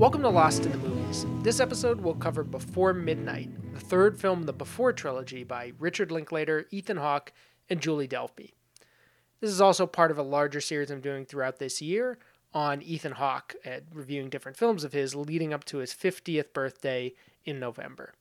Welcome to Lost in the Movies. This episode will cover Before Midnight, the third film in the Before trilogy by Richard Linklater, Ethan Hawke, and Julie Delpy. This is also part of a larger series I'm doing throughout this year on Ethan Hawke, reviewing different films of his leading up to his 50th birthday in November.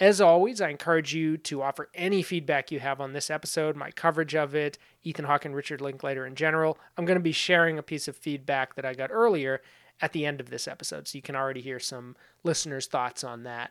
As always, I encourage you to offer any feedback you have on this episode, my coverage of it, Ethan Hawke and Richard Linklater in general. I'm going to be sharing a piece of feedback that I got earlier at the end of this episode, so you can already hear some listeners' thoughts on that.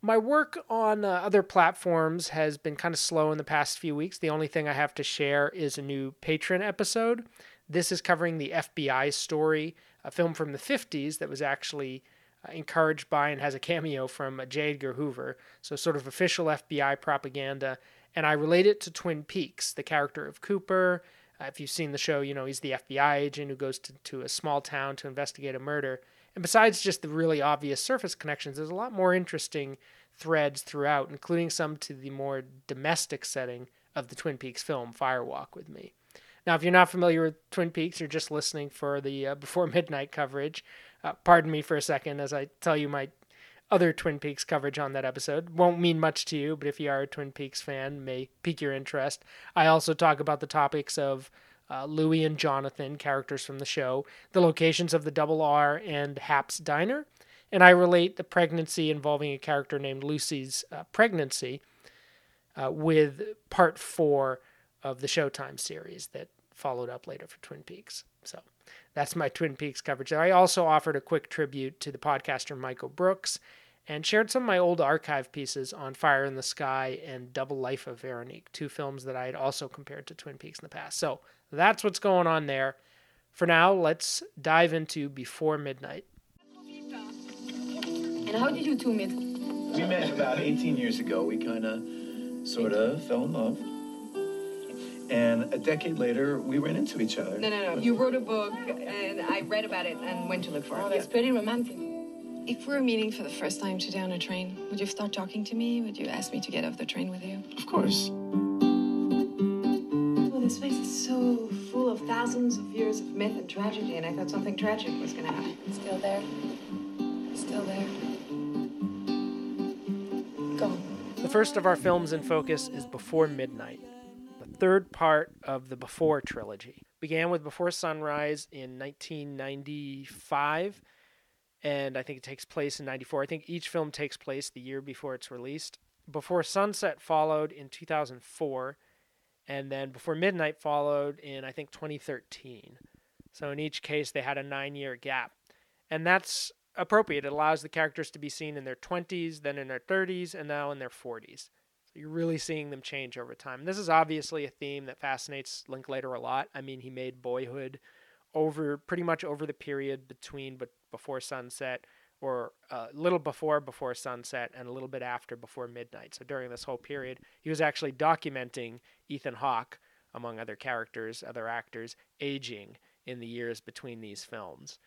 My work on other platforms has been kind of slow in the past few weeks. The only thing I have to share is a new Patreon episode. This is covering the FBI story, a film from the 50s that was actually encouraged by and has a cameo from J. Edgar Hoover, so sort of official FBI propaganda. And I relate it to Twin Peaks, the character of Cooper. If you've seen the show, you know he's the FBI agent who goes to a small town to investigate a murder. And besides just the really obvious surface connections, there's a lot more interesting threads throughout, including some to the more domestic setting of the Twin Peaks film, Fire Walk with Me. Now, if you're not familiar with Twin Peaks, you're just listening for the Before Midnight coverage. Pardon me for a second as I tell you my other Twin Peaks coverage on that episode. Won't mean much to you, but if you are a Twin Peaks fan, may pique your interest. I also talk about the topics of Louie and Jonathan, characters from the show, the locations of the Double R and Hap's Diner, and I relate the pregnancy involving a character named Lucy's pregnancy with part 4 of the Showtime series that followed up later for Twin Peaks. So that's my Twin Peaks coverage. I also offered a quick tribute to the podcaster Michael Brooks and shared some of my old archive pieces on Fire in the Sky and Double Life of Veronique, two films that I had also compared to Twin Peaks in the past. So that's what's going on there. For now, let's dive into Before Midnight. And how did you two meet? We met about 18 years ago. We kind of, sort of, fell in love. And a decade later, we ran into each other. No. You wrote a book, and I read about it and went to look for it. Oh, that's pretty romantic. If we were meeting for the first time today on a train, would you start talking to me? Would you ask me to get off the train with you? Of course. Well, this place is so full of thousands of years of myth and tragedy, and I thought something tragic was going to happen. It's still there. It's still there. Gone. The first of our films in focus is Before Midnight, third part of the Before trilogy. Began with Before Sunrise in 1995, and I think it takes place in 94. I think each film takes place the year before it's released. Before Sunset followed in 2004, and then Before Midnight followed in, I think, 2013. So in each case, they had a 9-year gap. And that's appropriate. It allows the characters to be seen in their 20s, then in their 30s, and now in their 40s. You're really seeing them change over time. And this is obviously a theme that fascinates Linklater a lot. I mean, he made Boyhood pretty much over the period between Before Sunset, or a little before Sunset and a little bit after Before Midnight. So during this whole period, he was actually documenting Ethan Hawke, among other characters, other actors, aging in the years between these films.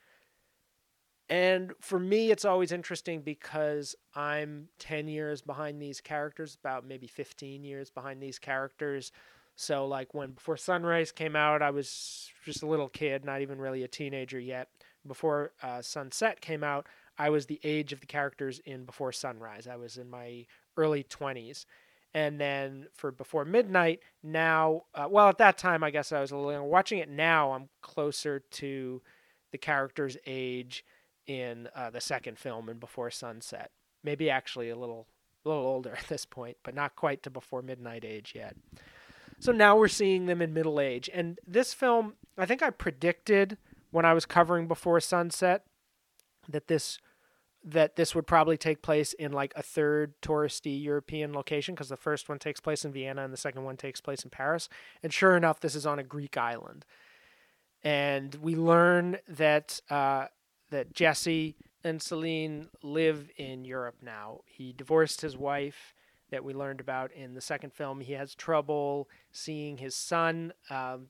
And for me, it's always interesting because I'm 10 years behind these characters, about maybe 15 years behind these characters. So like when Before Sunrise came out, I was just a little kid, not even really a teenager yet. Before Sunset came out, I was the age of the characters in Before Sunrise. I was in my early 20s. And then for Before Midnight, now, well, at that time, I guess I was a little younger. Watching it now, I'm closer to the character's age in the second film and Before Sunset. Maybe actually a little older at this point, but not quite to Before Midnight age yet. So now we're seeing them in middle age. And this film, I think I predicted when I was covering Before Sunset that this would probably take place in like a third touristy European location, because the first one takes place in Vienna and the second one takes place in Paris. And sure enough, this is on a Greek island. And we learn that Jesse and Celine live in Europe now. He divorced his wife that we learned about in the second film. He has trouble seeing his son.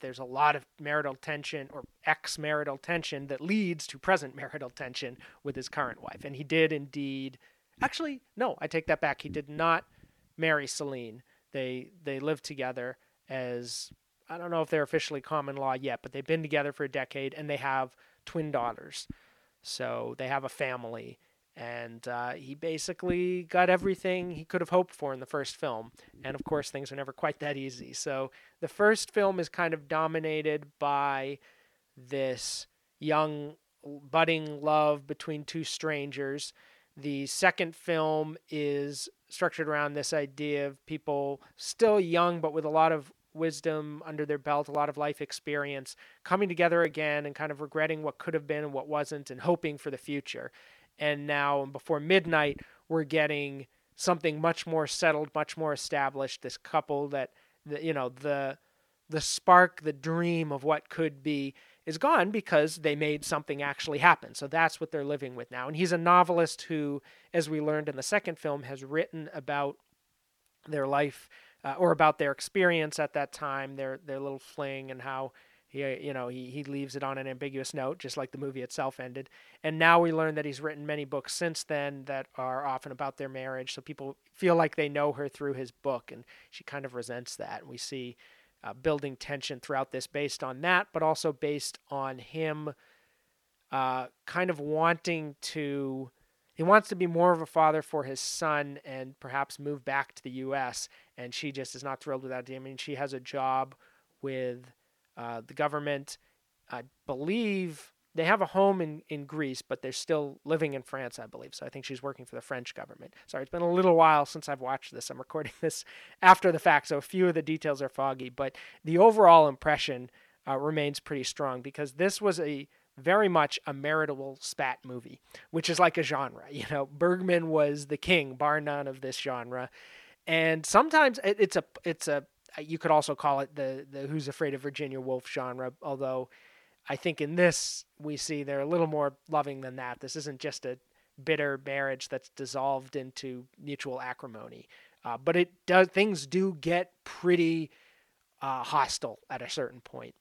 There's a lot of marital tension or ex-marital tension that leads to present marital tension with his current wife. And he did indeed. Actually, no, I take that back. He did not marry Celine. They lived together as I don't know if they're officially common law yet, but they've been together for a decade, and they have twin daughters. So they have a family. And he basically got everything he could have hoped for in the first film. And, of course, things are never quite that easy. So the first film is kind of dominated by this young budding love between two strangers. The second film is structured around this idea of people still young, but with a lot of wisdom under their belt, a lot of life experience, coming together again and kind of regretting what could have been and what wasn't and hoping for the future. And now, Before Midnight, we're getting something much more settled, much more established, this couple that, you know, the spark, the dream of what could be is gone because they made something actually happen. So that's what they're living with now. And he's a novelist who, as we learned in the second film, has written about their life or about their experience at that time, their little fling, and how he leaves it on an ambiguous note, just like the movie itself ended. And now we learn that he's written many books since then that are often about their marriage. So people feel like they know her through his book, and she kind of resents that. And we see building tension throughout this based on that, but also based on him kind of wanting to... He wants to be more of a father for his son and perhaps move back to the U.S., and she just is not thrilled with that. I mean, she has a job with... the government, I believe, they have a home in Greece, but they're still living in France, I believe. So I think she's working for the French government. Sorry, it's been a little while since I've watched this. I'm recording this after the fact, so a few of the details are foggy. But the overall impression remains pretty strong, because this was a very much a marital spat movie, which is like a genre. You know, Bergman was the king, bar none, of this genre. And sometimes it's a you could also call it the Who's Afraid of Virginia Woolf genre, although I think in this we see they're a little more loving than that. This isn't just a bitter marriage that's dissolved into mutual acrimony. But it does, things do get pretty hostile at a certain point.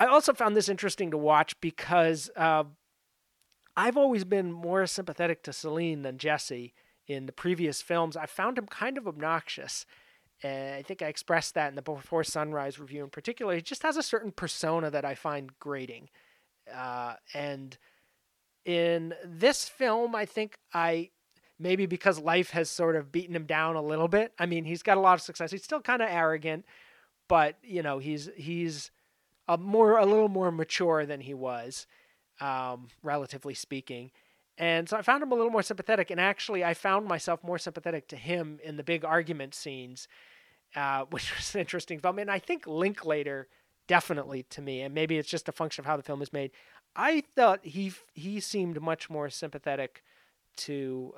I also found this interesting to watch because I've always been more sympathetic to Celine than Jesse in the previous films. I found him kind of obnoxious. I think I expressed that in the Before Sunrise review in particular. It just has a certain persona that I find grating. And in this film, I think maybe because life has sort of beaten him down a little bit. I mean, he's got a lot of success. He's still kind of arrogant, but, you know, he's a little more mature than he was, relatively speaking. And so I found him a little more sympathetic, and actually I found myself more sympathetic to him in the big argument scenes, which was an interesting film. And I think Linklater definitely, to me, and maybe it's just a function of how the film is made, I thought he seemed much more sympathetic to,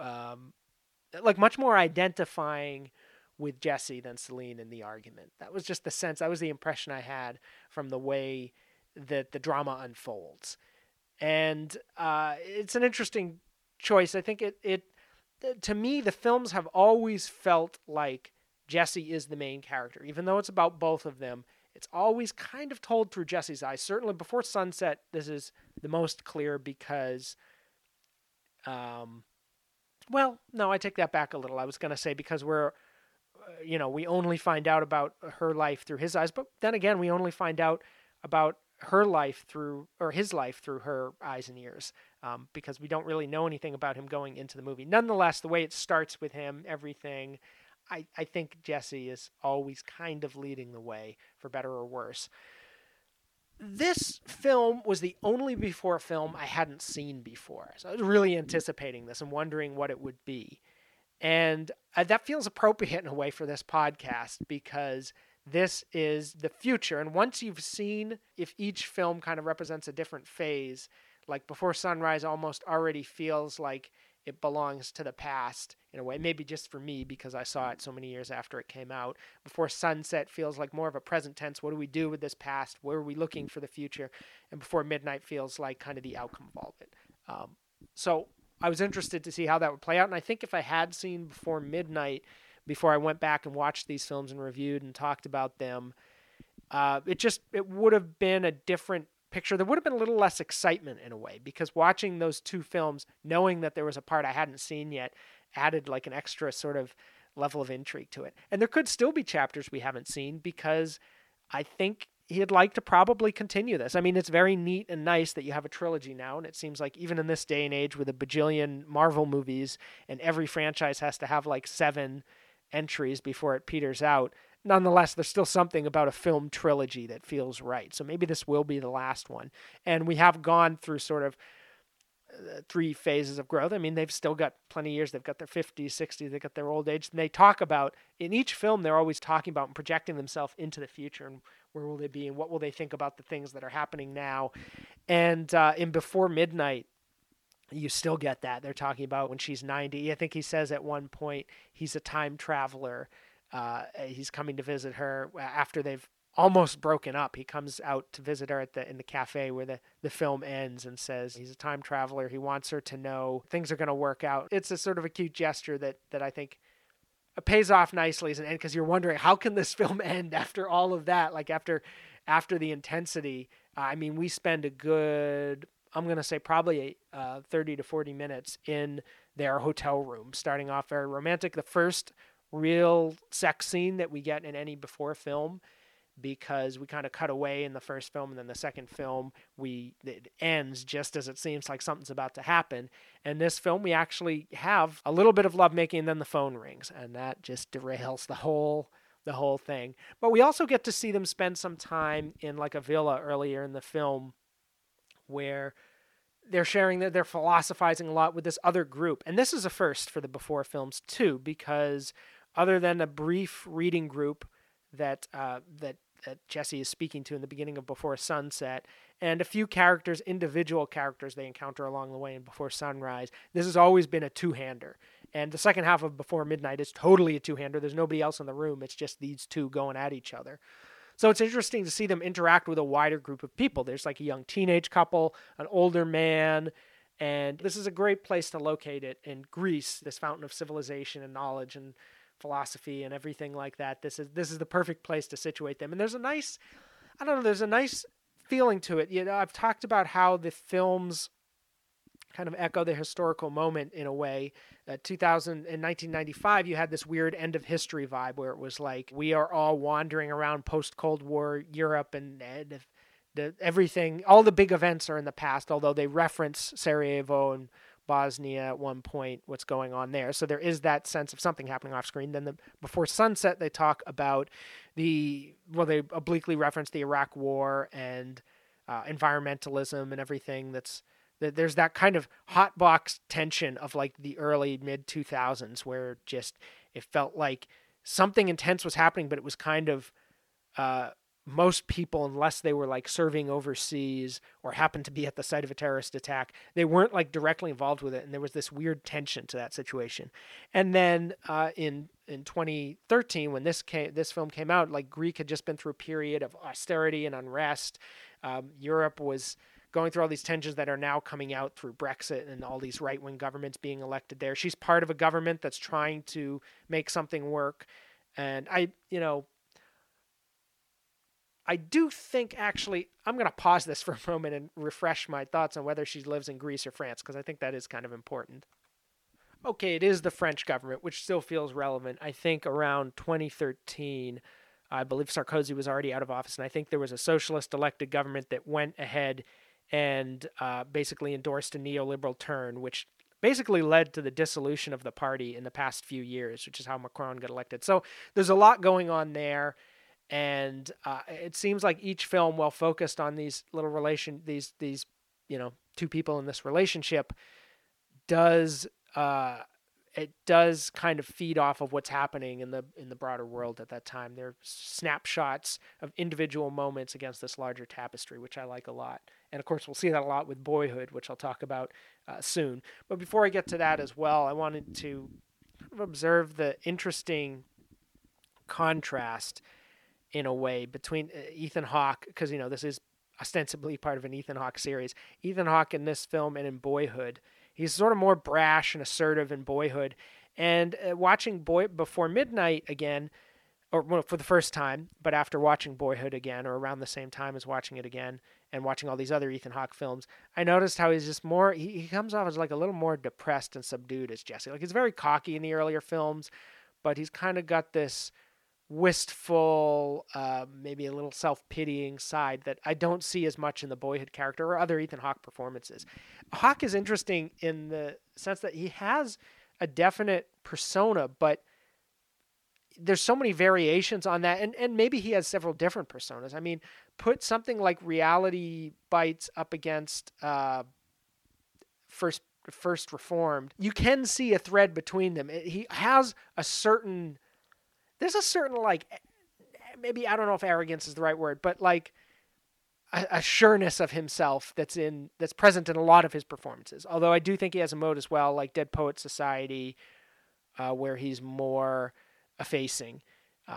much more identifying with Jesse than Celine in the argument. That was just the sense, that was the impression I had from the way that the drama unfolds. And it's an interesting choice. I think to me, the films have always felt like Jesse is the main character. Even though it's about both of them, it's always kind of told through Jesse's eyes. Certainly Before Sunset, this is the most clear because, I take that back a little. I was going to say because we only find out about her life through his eyes. But then again, we only find out about his life through her eyes and ears, because we don't really know anything about him going into the movie. Nonetheless, the way it starts with him, everything, I think Jesse is always kind of leading the way, for better or worse. This film was the only Before film I hadn't seen before. So I was really anticipating this and wondering what it would be. And that feels appropriate in a way for this podcast, because this is the future. And once you've seen, if each film kind of represents a different phase, like Before Sunrise almost already feels like it belongs to the past in a way, maybe just for me because I saw it so many years after it came out. Before Sunset feels like more of a present tense. What do we do with this past? Where are we looking for the future? And Before Midnight feels like kind of the outcome of all of it. So I was interested to see how that would play out. And I think if I had seen Before Midnight before I went back and watched these films and reviewed and talked about them, it would have been a different picture. There would have been a little less excitement in a way, because watching those two films, knowing that there was a part I hadn't seen yet, added like an extra sort of level of intrigue to it. And there could still be chapters we haven't seen, because I think he'd like to probably continue this. I mean, it's very neat and nice that you have a trilogy now, and it seems like even in this day and age with a bajillion Marvel movies and every franchise has to have like 7 entries before it peters out, nonetheless, there's still something about a film trilogy that feels right. So maybe this will be the last one. And we have gone through sort of 3 phases of growth. I mean, they've still got plenty of years. They've got their 50s, 60s, they've got their old age. And they talk about, in each film, they're always talking about and projecting themselves into the future and where will they be and what will they think about the things that are happening now. And in Before Midnight, you still get that. They're talking about when she's 90. I think he says at one point he's a time traveler. He's coming to visit her after they've almost broken up. He comes out to visit her at the cafe where the film ends and says he's a time traveler. He wants her to know things are going to work out. It's a sort of a cute gesture that I think pays off nicely as an end, because you're wondering, how can this film end after all of that? Like after the intensity, I mean, we spend a good, I'm going to say probably 30 to 40 minutes in their hotel room, starting off very romantic. The first real sex scene that we get in any Before film, because we kind of cut away in the first film, and then the second film it ends just as it seems like something's about to happen. And this film, we actually have a little bit of lovemaking, and then the phone rings, and that just derails the whole thing. But we also get to see them spend some time in like a villa earlier in the film, where they're sharing that they're philosophizing a lot with this other group. And this is a first for the Before films too, because other than a brief reading group that Jesse is speaking to in the beginning of Before Sunset, and a few characters, individual characters they encounter along the way in Before Sunrise, this has always been a two-hander. And the second half of Before Midnight is totally a two-hander. There's nobody else in the room. It's just these two going at each other. So it's interesting to see them interact with a wider group of people. There's like a young teenage couple, an older man, and this is a great place to locate it in Greece, this fountain of civilization and knowledge and philosophy and everything like that. This is the perfect place to situate them. And there's a nice, I don't know, there's a nice feeling to it. You know, I've talked about how the films kind of echo the historical moment in a way. 1995, you had this weird end of history vibe where it was like, we are all wandering around post-Cold War Europe, and everything, all the big events are in the past, although they reference Sarajevo and Bosnia at one point, what's going on there. So there is that sense of something happening off screen. Then Before Sunset, they talk about they obliquely reference the Iraq War and environmentalism and everything that's, there's that kind of hot box tension of like the early mid 2000s where just it felt like something intense was happening, but it was kind of most people, unless they were like serving overseas or happened to be at the site of a terrorist attack, they weren't like directly involved with it. And there was this weird tension to that situation. And then in 2013, when this film came out, like Greece had just been through a period of austerity and unrest. Europe was going through all these tensions that are now coming out through Brexit and all these right-wing governments being elected there. She's part of a government that's trying to make something work. And I do think, actually, I'm going to pause this for a moment and refresh my thoughts on whether she lives in Greece or France, because I think that is kind of important. Okay, it is the French government, which still feels relevant. I think around 2013, I believe Sarkozy was already out of office, and I think there was a socialist elected government that went ahead and basically endorsed a neoliberal turn, which basically led to the dissolution of the party in the past few years, which is how Macron got elected. So there's a lot going on there, and it seems like each film, while focused on these little two people in this relationship, does kind of feed off of what's happening in the broader world at that time. They're snapshots of individual moments against this larger tapestry, which I like a lot. And of course, we'll see that a lot with Boyhood, which I'll talk about soon. But before I get to that as well, I wanted to kind of observe the interesting contrast in a way between Ethan Hawke, because, this is ostensibly part of an Ethan Hawke series. Ethan Hawke in this film and in Boyhood, he's sort of more brash and assertive in Boyhood. And watching Before Midnight again, or for the first time, but after watching Boyhood again, or around the same time as watching it again, and watching all these other Ethan Hawke films, I noticed how he's just more, he comes off as like a little more depressed and subdued as Jesse. Like, he's very cocky in the earlier films, but he's kind of got this wistful, maybe a little self-pitying side that I don't see as much in the Boyhood character or other Ethan Hawke performances. Hawke is interesting in the sense that he has a definite persona, but there's so many variations on that. And maybe he has several different personas. I mean, put something like Reality Bites up against First Reformed. You can see a thread between them. He has a certain... There's a certain, like, maybe, I don't know if arrogance is the right word, but like a sureness of himself that's present in a lot of his performances. Although I do think he has a mode as well, like Dead Poets Society, where he's more effacing.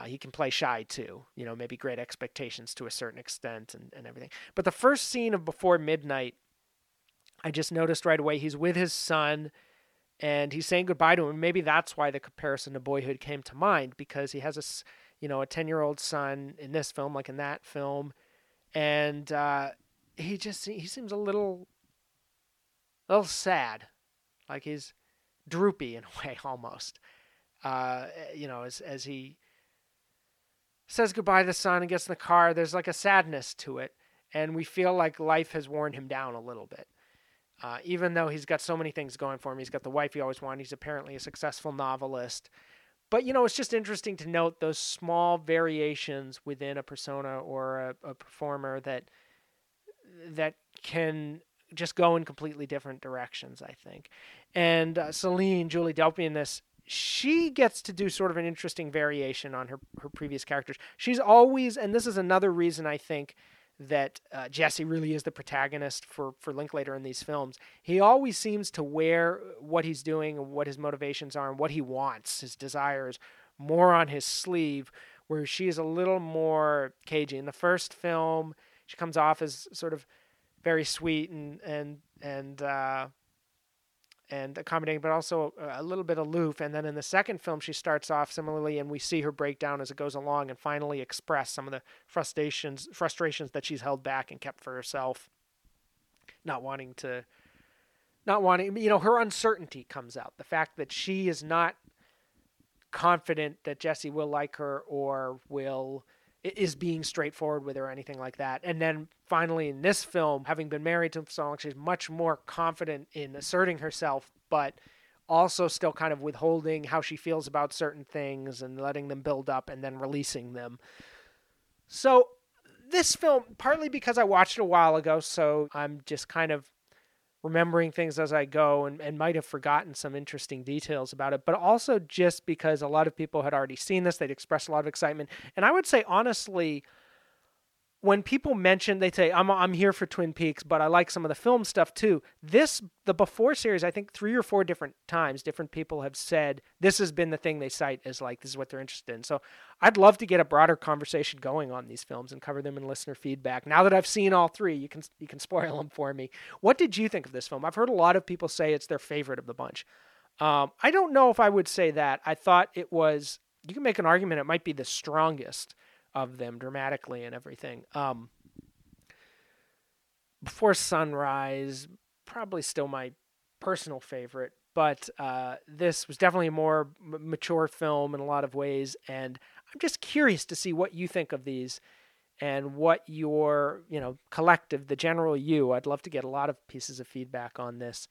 He can play shy too, you know, maybe Great Expectations to a certain extent and everything. But the first scene of Before Midnight, I just noticed right away he's with his son, and he's saying goodbye to him. Maybe that's why the comparison to Boyhood came to mind, because he has a 10-year-old son in this film, like in that film, and he seems a little sad, like he's droopy in a way almost. As he says goodbye to the son and gets in the car, there's like a sadness to it, and we feel like life has worn him down a little bit. Even though he's got so many things going for him. He's got the wife he always wanted. He's apparently a successful novelist. But, it's just interesting to note those small variations within a persona or a performer that can just go in completely different directions, I think. And Celine, Julie Delpy in this, she gets to do sort of an interesting variation on her previous characters. She's always, and this is another reason I think, that Jesse really is the protagonist for Linklater in these films. He always seems to wear what he's doing and what his motivations are and what he wants, his desires, more on his sleeve, where she is a little more cagey. In the first film, she comes off as sort of very sweet and accommodating, but also a little bit aloof. And then in the second film, she starts off similarly, and we see her break down as it goes along and finally express some of the frustrations that she's held back and kept for herself, not wanting, her uncertainty comes out. The fact that she is not confident that Jesse will like her or is being straightforward with her or anything like that. And then finally in this film, having been married to so long, she's much more confident in asserting herself, but also still kind of withholding how she feels about certain things and letting them build up and then releasing them. So this film, partly because I watched it a while ago, so I'm just kind of remembering things as I go and might have forgotten some interesting details about it, but also just because a lot of people had already seen this, they'd expressed a lot of excitement. And I would say, honestly, when people mention, they'd say, I'm here for Twin Peaks, but I like some of the film stuff too. The Before series, I think 3 or 4 different times, different people have said, this has been the thing they cite as like, this is what they're interested in. So I'd love to get a broader conversation going on these films and cover them in listener feedback. Now that I've seen all 3, you can spoil them for me. What did you think of this film? I've heard a lot of people say it's their favorite of the bunch. I don't know if I would say that. I thought it was, you can make an argument, it might be the strongest of them dramatically and everything. Before Sunrise, probably still my personal favorite, but this was definitely a more mature film in a lot of ways, and I'm just curious to see what you think of these and what your, collective, the general you. I'd love to get a lot of pieces of feedback on this.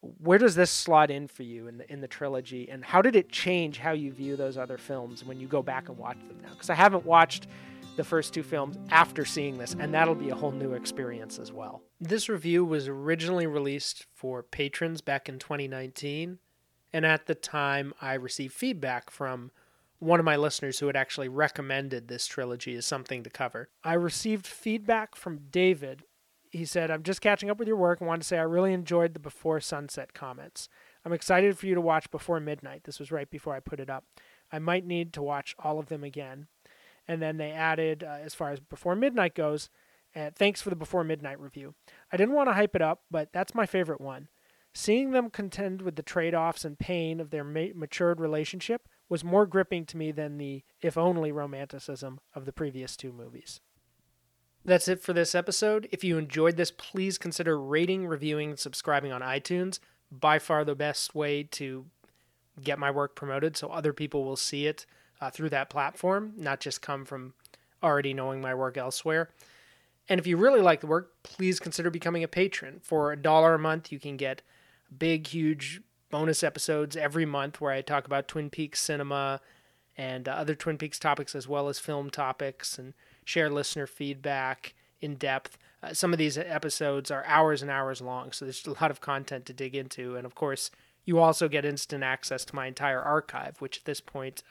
Where does this slot in for you in the trilogy, and how did it change how you view those other films when you go back and watch them now? Because I haven't watched the first 2 films after seeing this, and that'll be a whole new experience as well. This review was originally released for patrons back in 2019, and at the time I received feedback from one of my listeners who had actually recommended this trilogy as something to cover. I received feedback from David. He said, I'm just catching up with your work and wanted to say I really enjoyed the Before Sunset comments. I'm excited for you to watch Before Midnight. This was right before I put it up. I might need to watch all of them again. And then they added, as far as Before Midnight goes, thanks for the Before Midnight review. I didn't want to hype it up, but that's my favorite one. Seeing them contend with the trade-offs and pain of their matured relationship was more gripping to me than the if-only romanticism of the previous 2 movies. That's it for this episode. If you enjoyed this, please consider rating, reviewing, and subscribing on iTunes. By far the best way to get my work promoted so other people will see it. through that platform, not just come from already knowing my work elsewhere. And if you really like the work, please consider becoming a patron. For $1 a month, you can get big, huge bonus episodes every month where I talk about Twin Peaks cinema and other Twin Peaks topics, as well as film topics, and share listener feedback in depth. Some of these episodes are hours and hours long, so there's a lot of content to dig into. And of course, you also get instant access to my entire archive, which at this point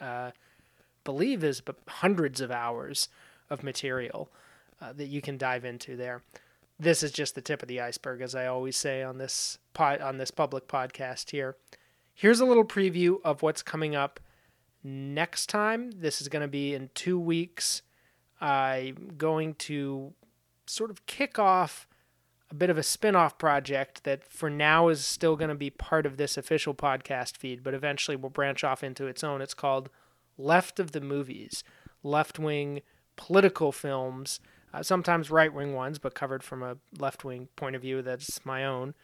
believe is hundreds of hours of material that you can dive into there. This is just the tip of the iceberg, as I always say on this public podcast here. Here's a little preview of what's coming up next time. This is going to be in 2 weeks. I'm going to sort of kick off a bit of a spin-off project that for now is still going to be part of this official podcast feed, but eventually will branch off into its own. It's called Left of the Movies, left-wing political films, sometimes right-wing ones, but covered from a left-wing point of view that's my own.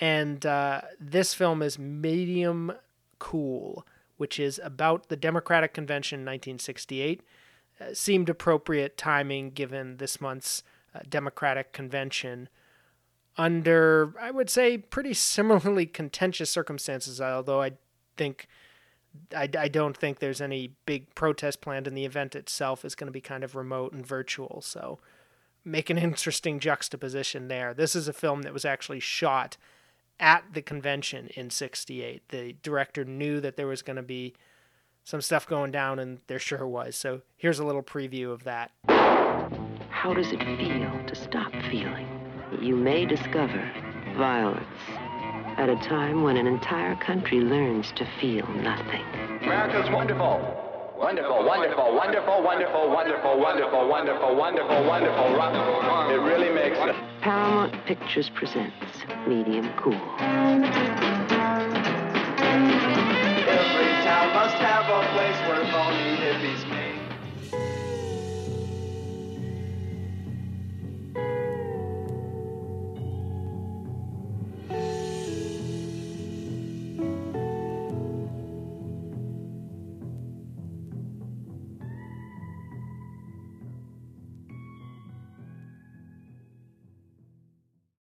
And this film is Medium Cool, which is about the Democratic Convention in 1968. Seemed appropriate timing given this month's Democratic Convention under, I would say, pretty similarly contentious circumstances, although I don't think there's any big protest planned, and the event itself is going to be kind of remote and virtual, so make an interesting juxtaposition there. This is a film that was actually shot at the convention in 68. The director knew that there was going to be some stuff going down, and there sure was. So here's a little preview of that. How does it feel to stop feeling? You may discover violence at a time when an entire country learns to feel nothing. America's wonderful. Wonderful, wonderful, wonderful, wonderful, wonderful, wonderful, wonderful, wonderful, wonderful, wonderful. It really makes it. Paramount Pictures presents Medium Cool. Every town must have a place where phony hippies meet.